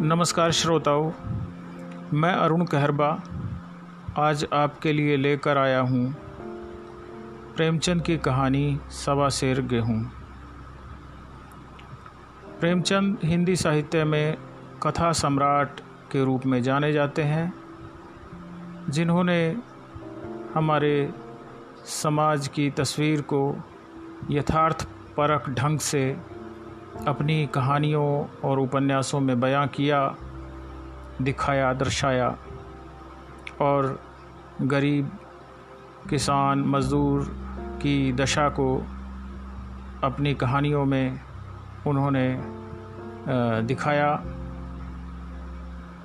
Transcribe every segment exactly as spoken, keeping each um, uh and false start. नमस्कार श्रोताओं, मैं अरुण कहरबा आज आपके लिए लेकर आया हूँ प्रेमचंद की कहानी सवा सेर गेहूँ। प्रेमचंद हिंदी साहित्य में कथा सम्राट के रूप में जाने जाते हैं, जिन्होंने हमारे समाज की तस्वीर को यथार्थ परक ढंग से अपनी कहानियों और उपन्यासों में बयां किया, दिखाया, दर्शाया और गरीब, किसान, मज़दूर की दशा को अपनी कहानियों में उन्होंने दिखाया।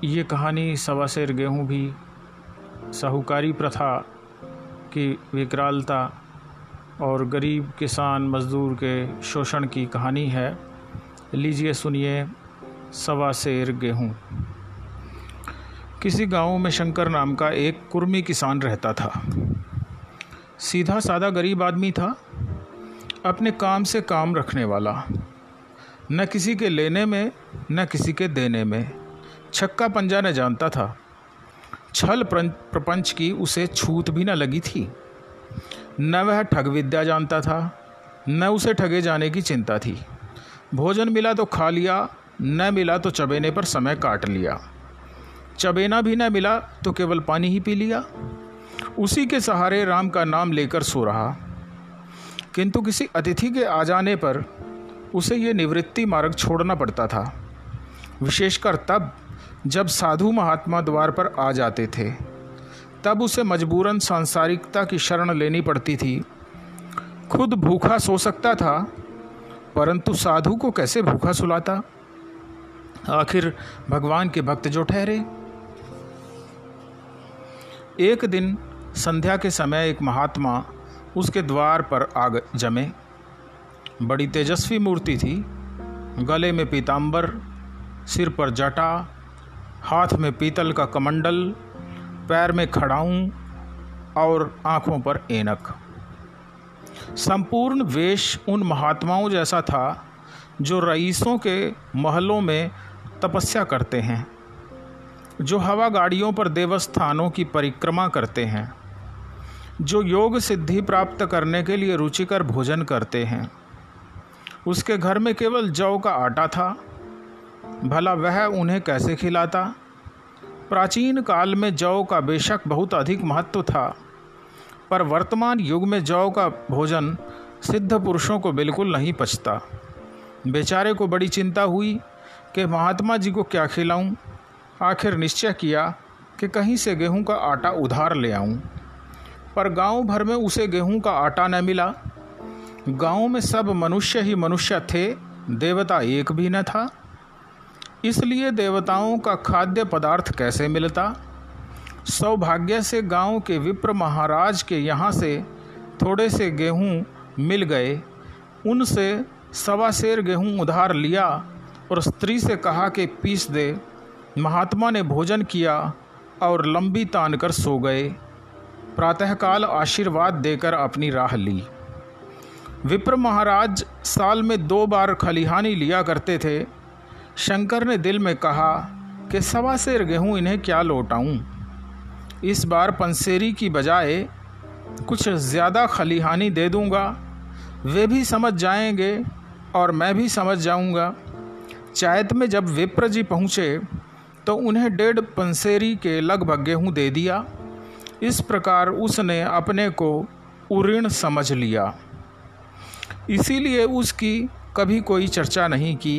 ये कहानी सवा सेर गेहूँ भी साहूकारी प्रथा की विकरालता और गरीब, किसान, मज़दूर के शोषण की कहानी है। लीजिए सुनिए सवा सेर गेहूँ। किसी गांव में शंकर नाम का एक कुर्मी किसान रहता था। सीधा सादा गरीब आदमी था, अपने काम से काम रखने वाला, न किसी के लेने में न किसी के देने में, छक्का पंजा न जानता था। छल प्रपंच की उसे छूत भी न लगी थी। न वह ठग विद्या जानता था, न उसे ठगे जाने की चिंता थी। भोजन मिला तो खा लिया, न मिला तो चबेने पर समय काट लिया। चबेना भी न मिला तो केवल पानी ही पी लिया। उसी के सहारे राम का नाम लेकर सो रहा। किंतु किसी अतिथि के आ जाने पर उसे ये निवृत्ति मार्ग छोड़ना पड़ता था, विशेषकर तब जब साधु महात्मा द्वार पर आ जाते थे। तब उसे मजबूरन सांसारिकता की शरण लेनी पड़ती थी। खुद भूखा सो सकता था, परंतु साधु को कैसे भूखा सुलाता। आखिर भगवान के भक्त जो ठहरे। एक दिन संध्या के समय एक महात्मा उसके द्वार पर आ जमे। बड़ी तेजस्वी मूर्ति थी, गले में पीतांबर, सिर पर जटा, हाथ में पीतल का कमंडल, पैर में खड़ाऊं और आंखों पर ऐनक। संपूर्ण वेश उन महात्माओं जैसा था जो रईसों के महलों में तपस्या करते हैं, जो हवा गाड़ियों पर देवस्थानों की परिक्रमा करते हैं, जो योग सिद्धि प्राप्त करने के लिए रुचिकर भोजन करते हैं। उसके घर में केवल जौ का आटा था, भला वह उन्हें कैसे खिलाता। प्राचीन काल में जौ का बेशक बहुत अधिक महत्व था, पर वर्तमान युग में जौ का भोजन सिद्ध पुरुषों को बिल्कुल नहीं पचता। बेचारे को बड़ी चिंता हुई कि महात्मा जी को क्या खिलाऊं। आखिर निश्चय किया कि कहीं से गेहूं का आटा उधार ले आऊं, पर गांव भर में उसे गेहूं का आटा न मिला। गांव में सब मनुष्य ही मनुष्य थे, देवता एक भी न था, इसलिए देवताओं का खाद्य पदार्थ कैसे मिलता। सौभाग्य से गांव के विप्र महाराज के यहाँ से थोड़े से गेहूँ मिल गए। उनसे सवा सेर गेहूँ उधार लिया और स्त्री से कहा कि पीस दे। महात्मा ने भोजन किया और लंबी तान कर सो गए। प्रातःकाल आशीर्वाद देकर अपनी राह ली। विप्र महाराज साल में दो बार खलिहानी लिया करते थे। शंकर ने दिल में कहा कि सवा सेर गेहूँ इन्हें क्या लौटाऊं। इस बार पंसेरी की बजाय कुछ ज़्यादा खलिहानी दे दूंगा, वे भी समझ जाएंगे और मैं भी समझ जाऊंगा। चैत में जब विप्र जी पहुँचे तो उन्हें डेढ़ पंसेरी के लगभग गेहूँ दे दिया। इस प्रकार उसने अपने को उऋण समझ लिया, इसीलिए उसकी कभी कोई चर्चा नहीं की।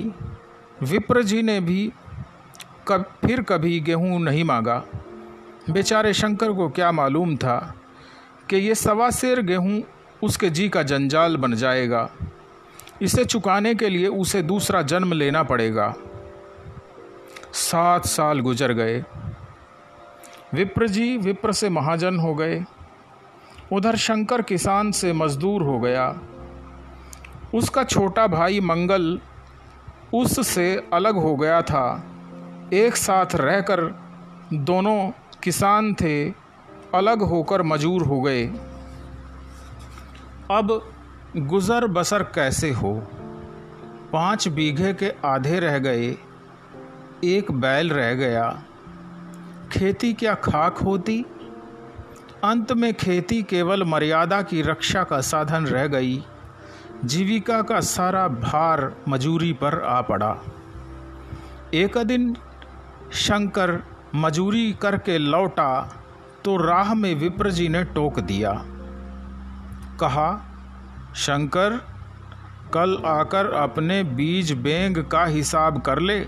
विप्र जी ने भी कब फिर कभी गेहूँ नहीं मांगा। बेचारे शंकर को क्या मालूम था कि ये सवा सेर गेहूँ उसके जी का जंजाल बन जाएगा। इसे चुकाने के लिए उसे दूसरा जन्म लेना पड़ेगा। सात साल गुजर गए। विप्र जी विप्र से महाजन हो गए। उधर शंकर किसान से मजदूर हो गया। उसका छोटा भाई मंगल उससे अलग हो गया था। एक साथ रहकर दोनों किसान थे, अलग होकर मजदूर हो गए। अब गुज़र बसर कैसे हो। पाँच बीघे के आधे रह गए। एक बैल रह गया, खेती क्या खाक होती। अंत में खेती केवल मर्यादा की रक्षा का साधन रह गई। जीविका का सारा भार मजूरी पर आ पड़ा। एक दिन शंकर मजूरी करके लौटा तो राह में विप्र जी ने टोक दिया। कहा, शंकर कल आकर अपने बीज बेंग का हिसाब कर ले।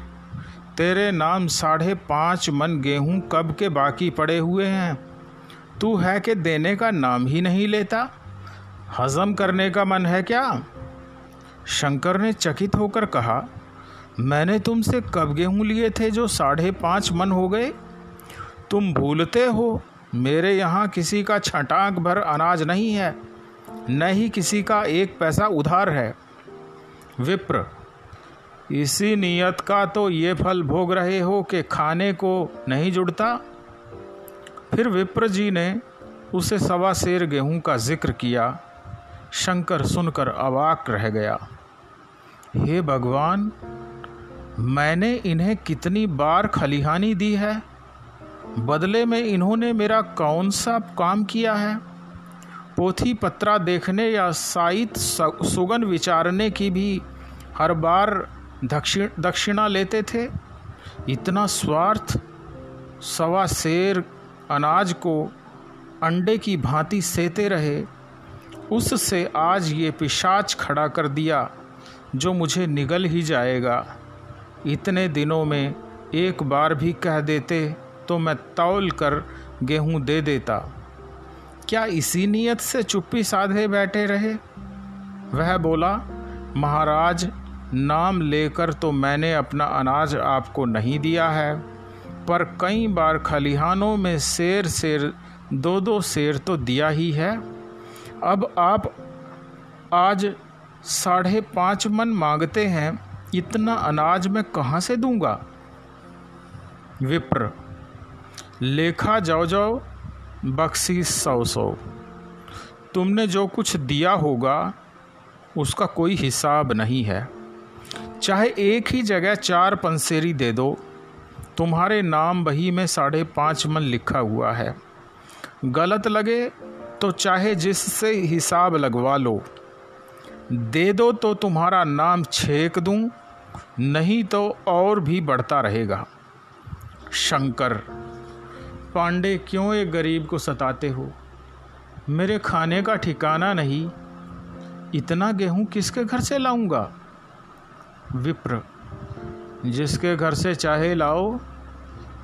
तेरे नाम साढ़े पाँच मन गेहूँ कब के बाकी पड़े हुए हैं। तू है कि देने का नाम ही नहीं लेता। हज़म करने का मन है क्या? शंकर ने चकित होकर कहा, मैंने तुमसे कब गेहूँ लिए थे जो साढ़े पाँच मन हो गए? तुम भूलते हो मेरे यहाँ किसी का छटाक भर अनाज नहीं है, न ही किसी का एक पैसा उधार है। विप्र, इसी नियत का तो ये फल भोग रहे हो कि खाने को नहीं जुड़ता। फिर विप्र जी ने उसे सवा सेर गेहूँ का जिक्र किया। शंकर सुनकर अवाक रह गया। हे भगवान, मैंने इन्हें कितनी बार खलिहानी दी है, बदले में इन्होंने मेरा कौन सा काम किया है। पोथी पत्रा देखने या साहित्य सुगन विचारने की भी हर बार दक्षिण दक्षिणा लेते थे। इतना स्वार्थ। सवा सेर अनाज को अंडे की भांति सेते रहे। उससे आज ये पिशाच खड़ा कर दिया जो मुझे निगल ही जाएगा। इतने दिनों में एक बार भी कह देते तो मैं तौल कर गेहूँ दे देता। क्या इसी नियत से चुप्पी साधे बैठे रहे? वह बोला, महाराज, नाम लेकर तो मैंने अपना अनाज आपको नहीं दिया है, पर कई बार खलिहानों में सेर सेर दो दो सेर तो दिया ही है। अब आप आज साढ़े पाँच मन मांगते हैं, इतना अनाज मैं कहाँ से दूंगा? विप्र, लेखा जाओ जाओ, बख्शीस सौ सौ। तुमने जो कुछ दिया होगा उसका कोई हिसाब नहीं है। चाहे एक ही जगह चार पंसेरी दे दो, तुम्हारे नाम बही में साढ़े पाँच मन लिखा हुआ है। गलत लगे तो चाहे जिससे हिसाब लगवा लो। दे दो तो तुम्हारा नाम छेक दूं, नहीं तो और भी बढ़ता रहेगा। शंकर, पांडे, क्यों एक गरीब को सताते हो? मेरे खाने का ठिकाना नहीं, इतना गेहूं किसके घर से लाऊंगा? विप्र, जिसके घर से चाहे लाओ,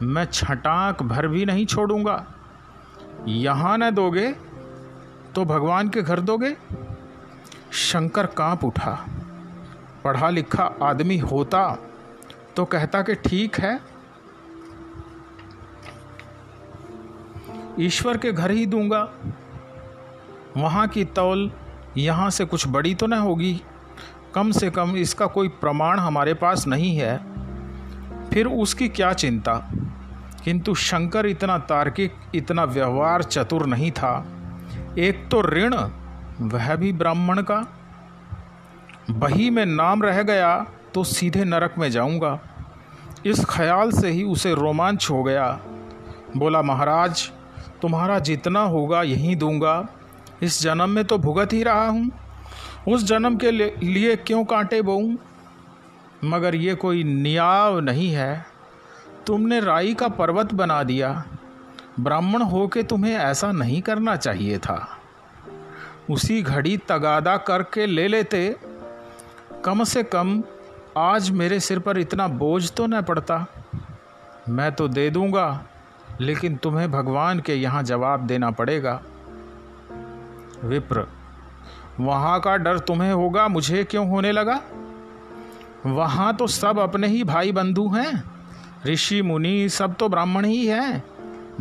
मैं छटाक भर भी नहीं छोड़ूंगा। यहाँ न दोगे तो भगवान के घर दोगे। शंकर कांप उठा। पढ़ा लिखा आदमी होता तो कहता कि ठीक है, ईश्वर के घर ही दूंगा। वहाँ की तौल यहाँ से कुछ बड़ी तो न होगी, कम से कम इसका कोई प्रमाण हमारे पास नहीं है। फिर उसकी क्या चिंता। किंतु शंकर इतना तार्किक, इतना व्यवहार चतुर नहीं था। एक तो ऋण, वह भी ब्राह्मण का। बही में नाम रह गया तो सीधे नरक में जाऊंगा, इस ख्याल से ही उसे रोमांच हो गया। बोला, महाराज, तुम्हारा जितना होगा यहीं दूंगा। इस जन्म में तो भुगत ही रहा हूं, उस जन्म के लिए क्यों कांटे बोऊं। मगर ये कोई न्याय नहीं है। तुमने राई का पर्वत बना दिया। ब्राह्मण हो के तुम्हें ऐसा नहीं करना चाहिए था। उसी घड़ी तगादा करके ले लेते, कम से कम आज मेरे सिर पर इतना बोझ तो न पड़ता। मैं तो दे दूंगा, लेकिन तुम्हें भगवान के यहाँ जवाब देना पड़ेगा। विप्र, वहाँ का डर तुम्हें होगा, मुझे क्यों होने लगा? वहाँ तो सब अपने ही भाई बंधु हैं। ऋषि मुनि सब तो ब्राह्मण ही हैं,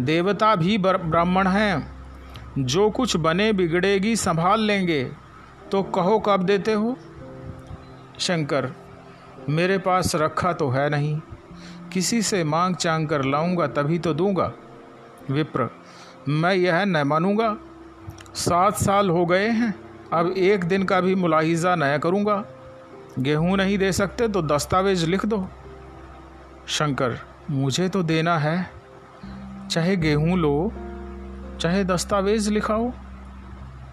देवता भी ब्राह्मण हैं। जो कुछ बने बिगड़ेगी संभाल लेंगे। तो कहो कब देते हो? शंकर, मेरे पास रखा तो है नहीं, किसी से मांग चांग कर लाऊंगा तभी तो दूंगा। विप्र, मैं यह न मानूंगा। सात साल हो गए हैं, अब एक दिन का भी मुलाहिजा न करूंगा। गेहूं नहीं दे सकते तो दस्तावेज लिख दो। शंकर, मुझे तो देना है, चाहे गेहूँ लो चाहे दस्तावेज लिखाओ,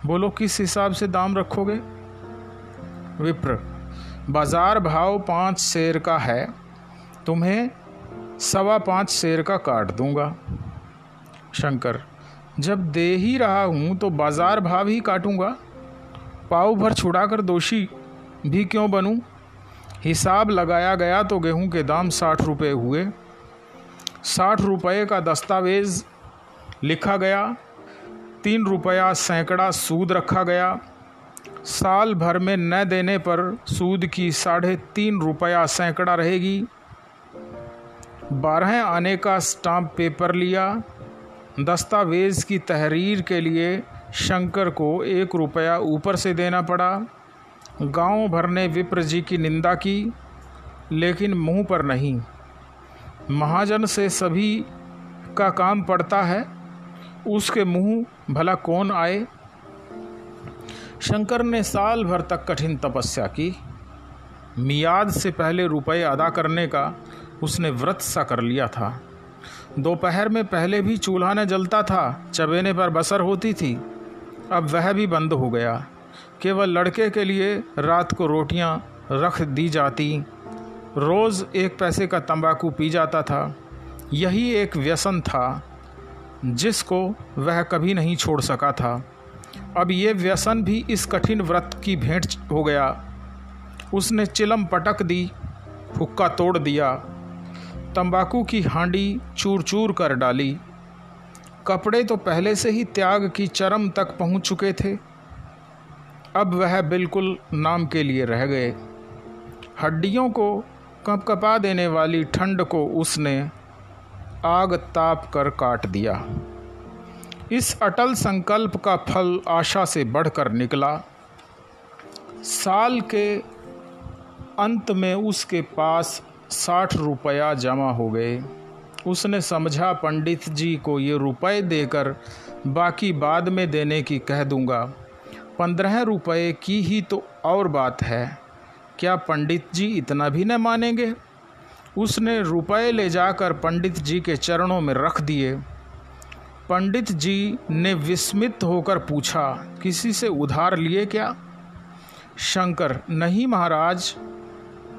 बोलो किस हिसाब से दाम रखोगे। विप्र, बाजार भाव पाँच सेर का है, तुम्हें सवा पाँच सेर का काट दूंगा। शंकर, जब दे ही रहा हूँ तो बाजार भाव ही काटूंगा, पाव भर छुड़ा कर दोषी भी क्यों बनूं। हिसाब लगाया गया तो गेहूं के दाम साठ रुपये हुए, साठ रुपये का दस्तावेज़ लिखा गया, तीन रुपया सैकड़ा सूद रखा गया, साल भर में न देने पर सूद की साढ़े तीन रुपया सैकड़ा रहेगी। बारह आने का स्टाम्प पेपर लिया, दस्तावेज़ की तहरीर के लिए शंकर को एक रुपया ऊपर से देना पड़ा। गांव भर ने विप्र जी की निंदा की, लेकिन मुंह पर नहीं। महाजन से सभी का काम पड़ता है, उसके मुंह भला कौन आए। शंकर ने साल भर तक कठिन तपस्या की, मियाद से पहले रुपए अदा करने का उसने व्रत सा कर लिया था। दोपहर में पहले भी चूल्हा न जलता था, चबेने पर बसर होती थी, अब वह भी बंद हो गया। केवल लड़के के लिए रात को रोटियां रख दी जाती, रोज़ एक पैसे का तंबाकू पी जाता था। यही एक व्यसन था जिसको वह कभी नहीं छोड़ सका था। अब ये व्यसन भी इस कठिन व्रत की भेंट हो गया। उसने चिलम पटक दी, हुक्का तोड़ दिया, तंबाकू की हांडी चूर चूर कर डाली। कपड़े तो पहले से ही त्याग की चरम तक पहुंच चुके थे, अब वह बिल्कुल नाम के लिए रह गए। हड्डियों को कंपकपा देने वाली ठंड को उसने आग ताप कर काट दिया। इस अटल संकल्प का फल आशा से बढ़कर निकला। साल के अंत में उसके पास साठ रुपया जमा हो गए। उसने समझा पंडित जी को ये रुपए देकर बाकी बाद में देने की कह दूंगा, पंद्रह रुपए की ही तो और बात है, क्या पंडित जी इतना भी न मानेंगे। उसने रुपए ले जाकर पंडित जी के चरणों में रख दिए। पंडित जी ने विस्मित होकर पूछा, किसी से उधार लिए क्या। शंकर, नहीं महाराज,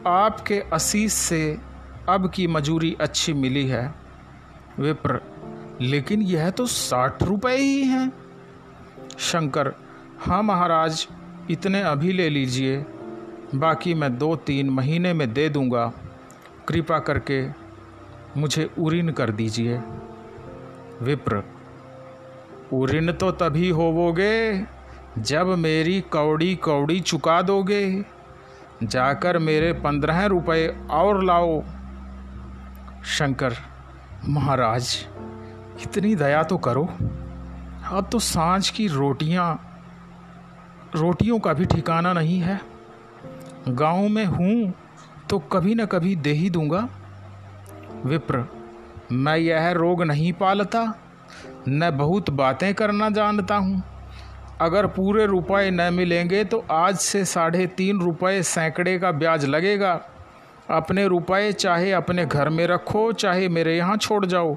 आपके आशीष से अब की मजूरी अच्छी मिली है। विप्र, लेकिन यह तो साठ रुपए ही हैं। शंकर, हाँ महाराज, इतने अभी ले लीजिए, बाकी मैं दो तीन महीने में दे दूंगा, कृपा करके मुझे उरीन कर दीजिए। विप्र, उरीन तो तभी होवोगे जब मेरी कौड़ी कौड़ी चुका दोगे, जाकर मेरे पंद्रह रुपये और लाओ। शंकर, महाराज इतनी दया तो करो, अब तो सांझ की रोटियां रोटियों का भी ठिकाना नहीं है, गांव में हूँ तो कभी न कभी दे ही दूंगा। विप्र, मैं यह रोग नहीं पालता, न बहुत बातें करना जानता हूँ, अगर पूरे रुपए न मिलेंगे तो आज से साढ़े तीन रुपये सैकड़े का ब्याज लगेगा। अपने रुपए चाहे अपने घर में रखो चाहे मेरे यहाँ छोड़ जाओ।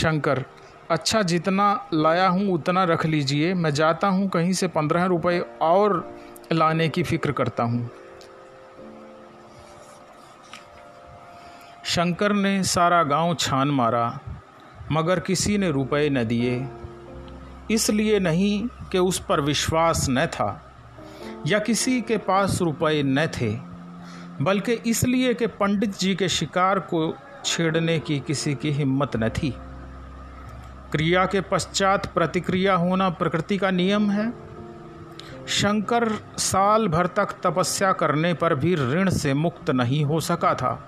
शंकर, अच्छा जितना लाया हूँ उतना रख लीजिए, मैं जाता हूँ, कहीं से पंद्रह रुपये और लाने की फ़िक्र करता हूँ। शंकर ने सारा गांव छान मारा, मगर किसी ने रुपए न दिए, इसलिए नहीं कि उस पर विश्वास न था या किसी के पास रुपए न थे, बल्कि इसलिए कि पंडित जी के शिकार को छेड़ने की किसी की हिम्मत न थी। क्रिया के पश्चात प्रतिक्रिया होना प्रकृति का नियम है। शंकर साल भर तक तपस्या करने पर भी ऋण से मुक्त नहीं हो सका था।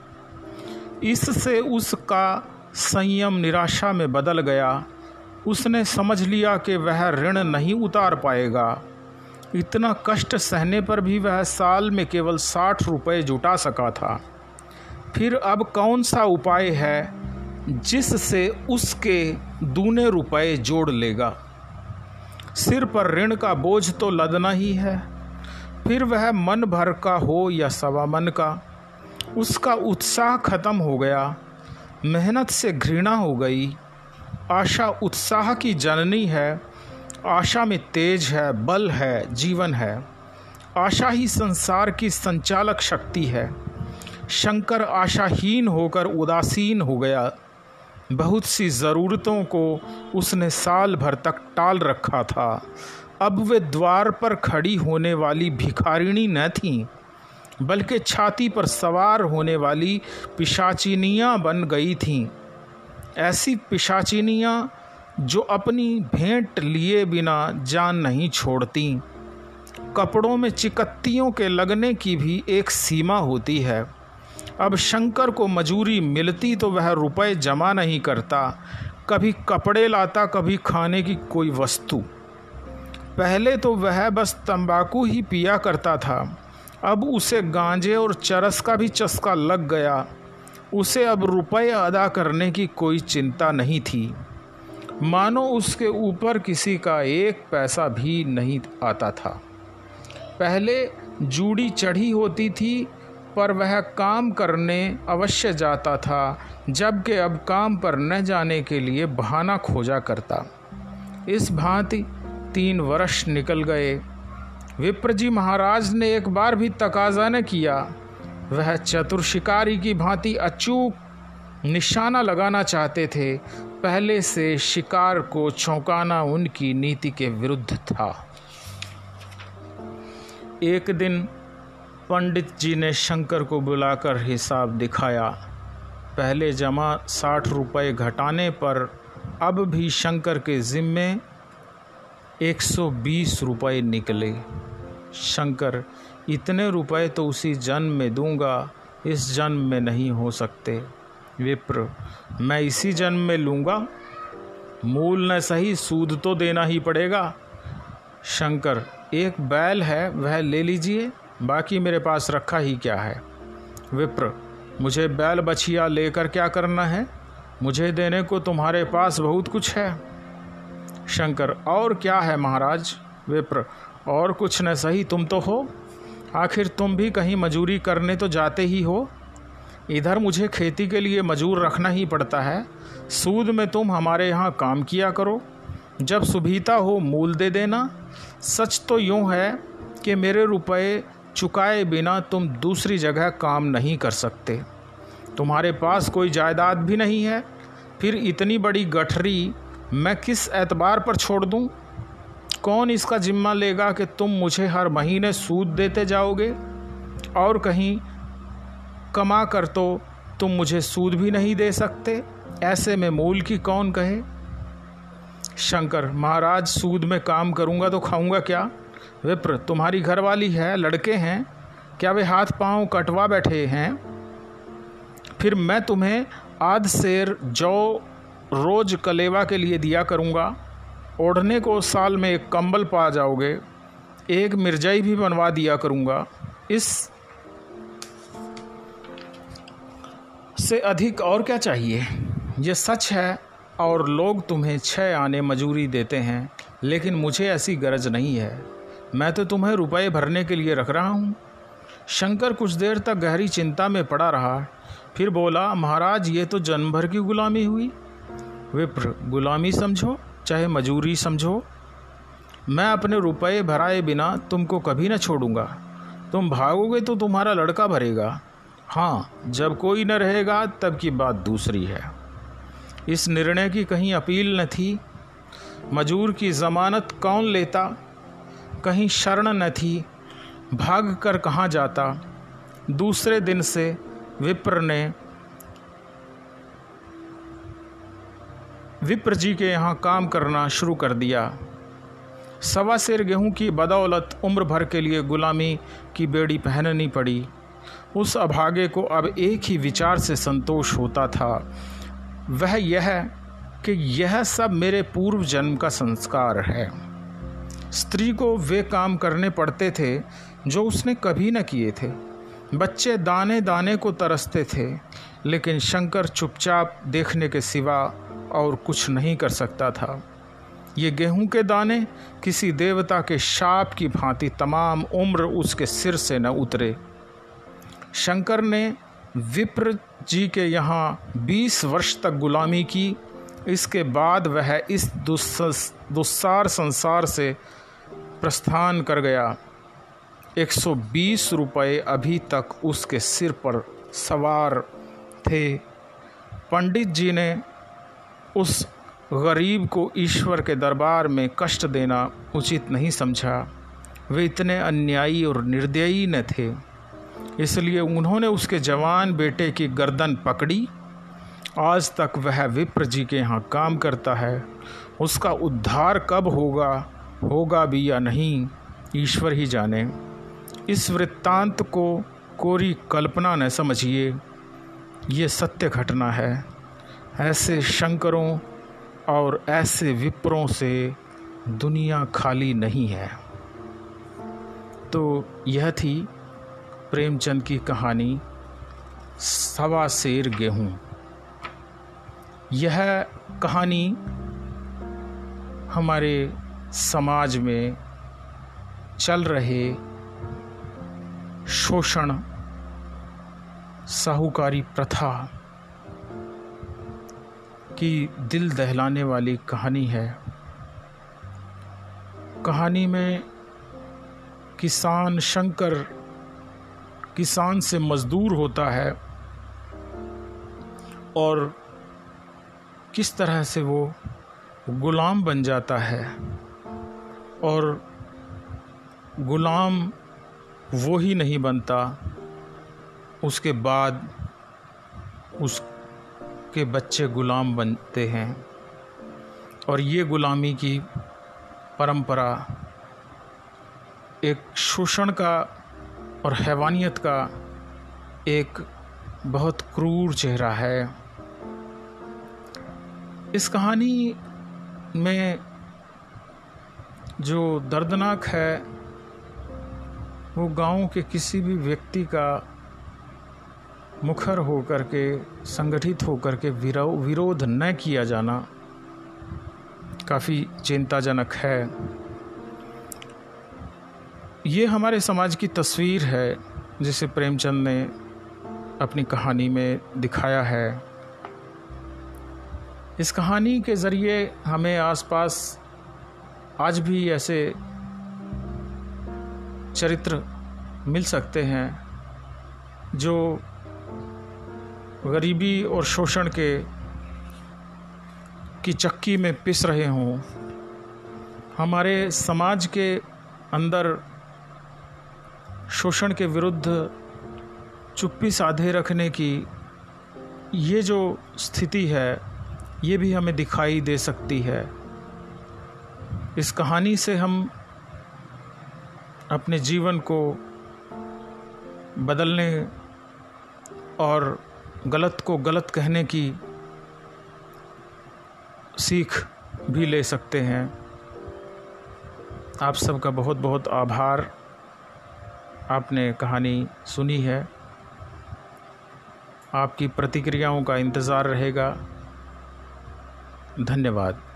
इससे उसका संयम निराशा में बदल गया। उसने समझ लिया कि वह ऋण नहीं उतार पाएगा। इतना कष्ट सहने पर भी वह साल में केवल साठ रुपये जुटा सका था। फिर अब कौन सा उपाय है जिससे उसके दूने रुपए जोड़ लेगा। सिर पर ऋण का बोझ तो लदना ही है, फिर वह मन भर का हो या सवा मन का। उसका उत्साह खत्म हो गया, मेहनत से घृणा हो गई। आशा उत्साह की जननी है, आशा में तेज है, बल है, जीवन है। आशा ही संसार की संचालक शक्ति है। शंकर आशाहीन होकर उदासीन हो गया। बहुत सी ज़रूरतों को उसने साल भर तक टाल रखा था। अब वे द्वार पर खड़ी होने वाली भिखारिणी न थीं, बल्कि छाती पर सवार होने वाली पिशाचिनियां बन गई थीं। ऐसी पिशाचिनियां जो अपनी भेंट लिए बिना जान नहीं छोड़तीं। कपड़ों में चिकत्तियों के लगने की भी एक सीमा होती है। अब शंकर को मजूरी मिलती तो वह रुपए जमा नहीं करता, कभी कपड़े लाता, कभी खाने की कोई वस्तु। पहले तो वह बस तंबाकू ही पिया करता था, अब उसे गांजे और चरस का भी चस्का लग गया। उसे अब रुपए अदा करने की कोई चिंता नहीं थी, मानो उसके ऊपर किसी का एक पैसा भी नहीं आता था। पहले जूड़ी चढ़ी होती थी, पर वह काम करने अवश्य जाता था, जबकि अब काम पर न जाने के लिए बहाना खोजा करता। इस भांति तीन वर्ष निकल गए। विप्र जी महाराज ने एक बार भी तकाजा न किया। वह चतुर शिकारी की भांति अचूक निशाना लगाना चाहते थे। पहले से शिकार को चौंकाना उनकी नीति के विरुद्ध था। एक दिन पंडित जी ने शंकर को बुलाकर हिसाब दिखाया। पहले जमा साठ रुपये घटाने पर अब भी शंकर के ज़िम्मे एक सौ बीस रुपये निकले। शंकर, इतने रुपए तो उसी जन्म में दूंगा, इस जन्म में नहीं हो सकते। विप्र, मैं इसी जन्म में लूँगा, मूल न सही सूद तो देना ही पड़ेगा। शंकर, एक बैल है वह ले लीजिए, बाकी मेरे पास रखा ही क्या है। विप्र, मुझे बैल बछिया लेकर क्या करना है, मुझे देने को तुम्हारे पास बहुत कुछ है। शंकर, और क्या है महाराज। विप्र, और कुछ न सही, तुम तो हो, आखिर तुम भी कहीं मजूरी करने तो जाते ही हो। इधर मुझे खेती के लिए मजूर रखना ही पड़ता है, सूद में तुम हमारे यहाँ काम किया करो, जब सुविधा हो मूल दे देना। सच तो यूँ है कि मेरे रुपए चुकाए बिना तुम दूसरी जगह काम नहीं कर सकते, तुम्हारे पास कोई जायदाद भी नहीं है, फिर इतनी बड़ी गठरी मैं किस एतबार पर छोड़ दूं? कौन इसका जिम्मा लेगा कि तुम मुझे हर महीने सूद देते जाओगे, और कहीं कमा कर तो तुम मुझे सूद भी नहीं दे सकते, ऐसे में मूल की कौन कहे। शंकर, महाराज सूद में काम करूंगा तो खाऊंगा क्या। विप्र, तुम्हारी घरवाली है, लड़के हैं, क्या वे हाथ पांव कटवा बैठे हैं। फिर मैं तुम्हें आध सेर जौ रोज कलेवा के लिए दिया करूँगा, ओढ़ने को साल में एक कंबल पा जाओगे, एक मिर्जाई भी बनवा दिया करूँगा, इस से अधिक और क्या चाहिए। यह सच है और लोग तुम्हें छः आने मजूरी देते हैं, लेकिन मुझे ऐसी गरज नहीं है, मैं तो तुम्हें रुपए भरने के लिए रख रहा हूँ। शंकर कुछ देर तक गहरी चिंता में पड़ा रहा, फिर बोला, महाराज ये तो जन्म भर की गुलामी हुई। विप्र, गुलामी समझो चाहे मजूरी समझो, मैं अपने रुपए भराए बिना तुमको कभी न छोड़ूंगा। तुम भागोगे तो तुम्हारा लड़का भरेगा, हाँ जब कोई न रहेगा तब की बात दूसरी है। इस निर्णय की कहीं अपील न थी, मजूर की ज़मानत कौन लेता, कहीं शरण न थी, भाग कर कहाँ जाता। दूसरे दिन से विप्र ने विप्र जी के यहाँ काम करना शुरू कर दिया। सवा सेर गेहूँ की बदौलत उम्र भर के लिए गुलामी की बेड़ी पहननी पड़ी। उस अभागे को अब एक ही विचार से संतोष होता था, वह यह कि यह सब मेरे पूर्व जन्म का संस्कार है। स्त्री को वे काम करने पड़ते थे जो उसने कभी न किए थे। बच्चे दाने दाने को तरसते थे, लेकिन शंकर चुपचाप देखने के सिवा और कुछ नहीं कर सकता था। ये गेहूं के दाने किसी देवता के शाप की भांति तमाम उम्र उसके सिर से न उतरे। शंकर ने विप्र जी के यहाँ बीस वर्ष तक गुलामी की। इसके बाद वह इस दुस्सार संसार से प्रस्थान कर गया। एक सौ बीस रुपये अभी तक उसके सिर पर सवार थे। पंडित जी ने उस गरीब को ईश्वर के दरबार में कष्ट देना उचित नहीं समझा। वे इतने अन्यायी और निर्दयी न थे, इसलिए उन्होंने उसके जवान बेटे की गर्दन पकड़ी। आज तक वह विप्र जी के यहाँ काम करता है। उसका उद्धार कब होगा होगा भी या नहीं, ईश्वर ही जाने। इस वृत्तांत को कोरी कल्पना न समझिए, ये सत्य घटना है। ऐसे शंकरों और ऐसे विप्रों से दुनिया खाली नहीं है। तो यह थी प्रेमचंद की कहानी सवा सेर गेहूँ। यह कहानी हमारे समाज में चल रहे शोषण, साहूकारी प्रथा की दिल दहलाने वाली कहानी है। कहानी में किसान शंकर किसान से मजदूर होता है और किस तरह से वो गुलाम बन जाता है, और गुलाम वो ही नहीं बनता, उसके बाद उसके बच्चे गुलाम बनते हैं। और ये गुलामी की परंपरा एक शोषण का और हैवानियत का एक बहुत क्रूर चेहरा है। इस कहानी में जो दर्दनाक है वो गांव के किसी भी व्यक्ति का मुखर होकर के, संगठित होकर के विरो, विरोध न किया जाना काफ़ी चिंताजनक है। ये हमारे समाज की तस्वीर है जिसे प्रेमचंद ने अपनी कहानी में दिखाया है। इस कहानी के ज़रिए हमें आसपास आज भी ऐसे चरित्र मिल सकते हैं जो गरीबी और शोषण के की चक्की में पिस रहे हों। हमारे समाज के अंदर शोषण के विरुद्ध चुप्पी साधे रखने की ये जो स्थिति है, ये भी हमें दिखाई दे सकती है। इस कहानी से हम अपने जीवन को बदलने और गलत को गलत कहने की सीख भी ले सकते हैं। आप सबका बहुत बहुत आभार, आपने कहानी सुनी है। आपकी प्रतिक्रियाओं का इंतज़ार रहेगा। धन्यवाद।